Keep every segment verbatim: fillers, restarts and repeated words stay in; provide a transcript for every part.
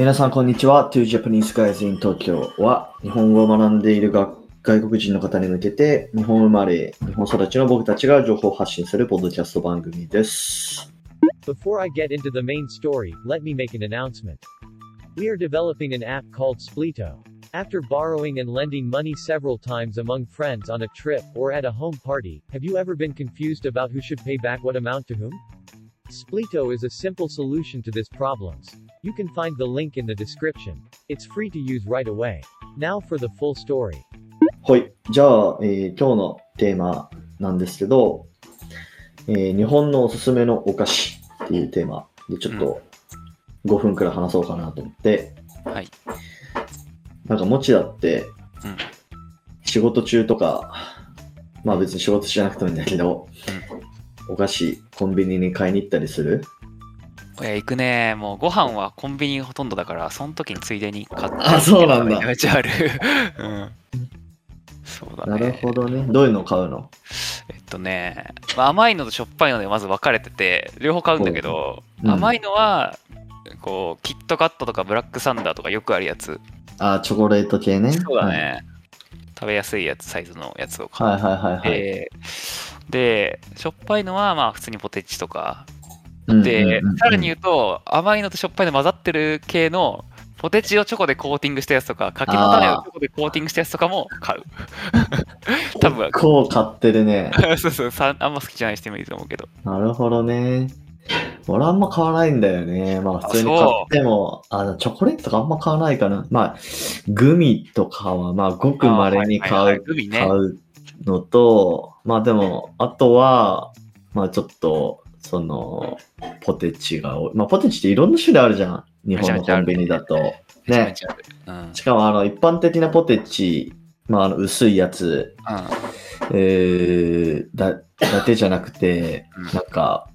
皆さんこんにちは。Two Japanese Guys in Tokyo は日本語を学んでいる外国人の方に向けて日本生まれ、日本育ちの僕たちが情報を発信するポッドキャスト番組です。Before I get into the main story, let me make an announcement. We are developing an app called Splito. After borrowing and lending money several times among friends on a trip or at a home party, have you ever been confused about who should pay back what amount to whom? Splito is a simple solution to this problem. You can find the link in the description. It's free to use right away. Now for the full story. はい。じゃあ、えー、今日のテーマなんですけど、えー、日本のおすすめのお菓子っていうテーマでちょっとごふんくらい話そうかなと思って、うん、はい。なんかもちだって、うん、仕事中とか、まあ別に仕事じゃなくてもいいんだけど、うん、お菓子コンビニに買いに行ったりする？いや行くね。もうご飯はコンビニほとんどだから、その時についでに買って。あ、そうなんだ。めっちゃある。うん。そうだね。なるほどね。どういうの買うの？えっとね、まあ、甘いのとしょっぱいのでまず分かれてて、両方買うんだけど、うん、甘いのはこうキットカットとかブラックサンダーとかよくあるやつ。あ、チョコレート系ね。そうだね、はい、食べやすいやつ、サイズのやつを買って、はいはいはいはい、えー、でしょっぱいのはまあ普通にポテチとかで、うんうんうんうん、さらに言うと甘いのとしょっぱいの混ざってる系のポテチをチョコでコーティングしたやつとか、柿の種をチョコでコーティングしたやつとかも買う。多分結構買ってるね。そうそう、あんま好きじゃない人もいいと思うけど。なるほどね。俺あんま買わないんだよね。まあ普通に買っても、あのチョコレートとかあんま買わないかな。まあグミとかはまあごくまれに買う、はいはいはいね、買うのと、まあでもあとはまあちょっとそのポテチが多い。まあポテチっていろんな種類あるじゃん。日本のコンビニだとね。ね、うん、しかもあの一般的なポテチ、まああの薄いやつ、うん、えー、だだけじゃなくて、うん、なんか。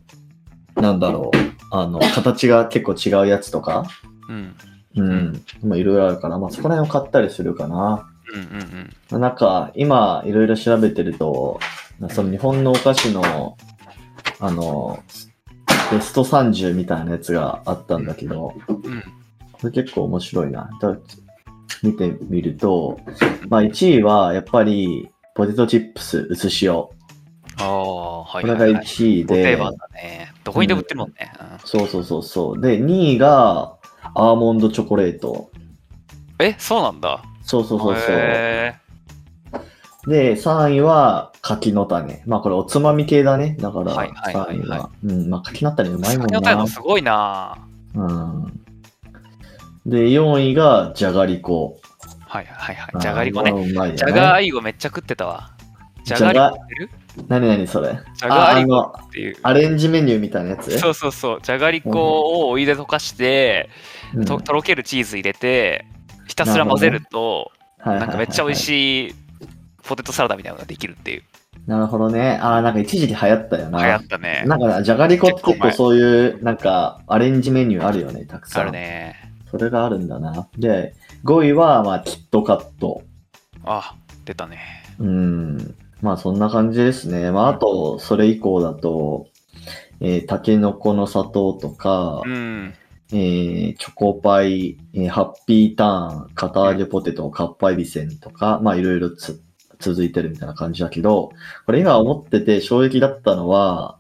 なんだろう、あの形が結構違うやつとか、うん、うん、まあいろいろあるから、まあそこら辺を買ったりするかな。うんうんうん。なんか今いろいろ調べてると、その日本のお菓子のあのベストさんじゅうみたいなやつがあったんだけど、うん、これ結構面白いな。見てみると、まあいちいはやっぱりポテトチップス薄塩。あ、はいはいはい、これがいちいで、定番だね。どこにでも売ってるもんね、うん。そうそうそうそう。でにいがアーモンドチョコレート。え、そうなんだ。そうそうそうそう。へー。でさんいは柿の種。まあこれおつまみ系だね。だからさんいは、はいはいはいはい、うん、まあ柿の種うまいもんな。柿の種もすごいな。うん。でよんいがじゃがりこ。はいはいはい。じゃがりこね。じゃがいこめっちゃ食ってたわ。じゃがりこってる？何何それ？じゃがりこっていうアレンジメニューみたいなやつ？そうそうそう。じゃがりこをお湯で溶かして、うん、と, とろけるチーズ入れてひたすら混ぜると、なるほどね、なんかめっちゃ美味しいポテトサラダみたいなのができるっていう。なるほどね。ああ、なんか一時期流行ったよな。流行ったね。なんかじゃがりこって結構そういうなんかアレンジメニューあるよね、たくさん。あるね。それがあるんだな。でごいはまあキットカット。あ、出たね。うん。まあそんな感じですね。まああとそれ以降だと、えー、タケノコの砂糖とか、うん、えー、チョコパイ、えー、ハッピーターン、片揚げポテト、カッパエビセンとか、まあいろいろつ続いてるみたいな感じだけど、これ今思ってて衝撃だったのは、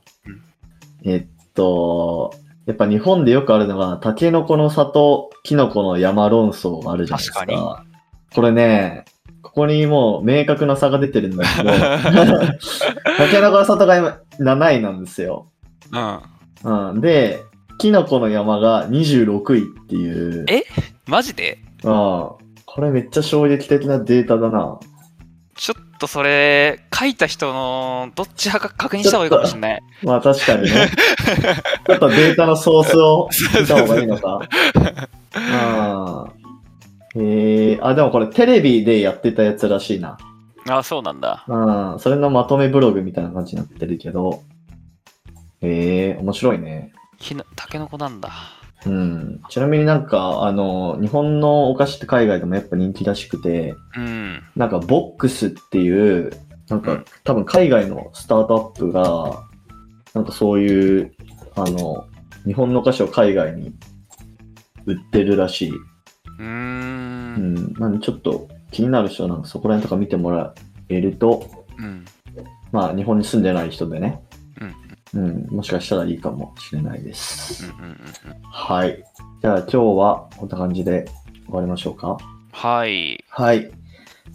えー、っとやっぱ日本でよくあるのがタケノコの里、キノコの山論争があるじゃないですか。確かに。これね。ここにもう明確な差が出てるんだけど、タケノコの里が今なないなんですよ。うん。うん、で、キノコの山がにじゅうろくいっていう。え？マジで？うん。これめっちゃ衝撃的なデータだな。ちょっとそれ、書いた人のどっち派か確認した方がいいかもしれない。まあ確かにね。ちょっとデータのソースを見た方がいいのか。うん。えー、あ、でもこれテレビでやってたやつらしいな。あ、そうなんだ。うん、それのまとめブログみたいな感じになってるけど、えー、面白いね。きの、タケノコなんだ。うん。ちなみになんか、あの、日本のお菓子って海外でもやっぱ人気らしくて、うん、なんかボックスっていう、なんか、うん、多分海外のスタートアップが、なんかそういう、あの、日本のお菓子を海外に売ってるらしい。うーん、うん、なんでちょっと気になる人はなんかそこら辺とか見てもらえると、うん、まあ日本に住んでない人でね、うん、うん、もしかしたらいいかもしれないです、うんうんうん、はい、じゃあ今日はこんな感じで終わりましょうか。はいはい、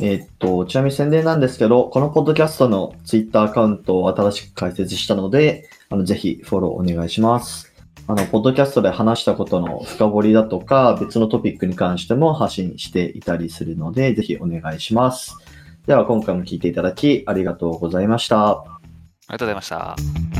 えー、っとちなみに宣伝なんですけど、このポッドキャストのツイッターアカウントを新しく開設したので、あのぜひフォローお願いします。あのポッドキャストで話したことの深掘りだとか別のトピックに関しても発信していたりするので、ぜひお願いします。では今回も聞いていただきありがとうございました。ありがとうございました。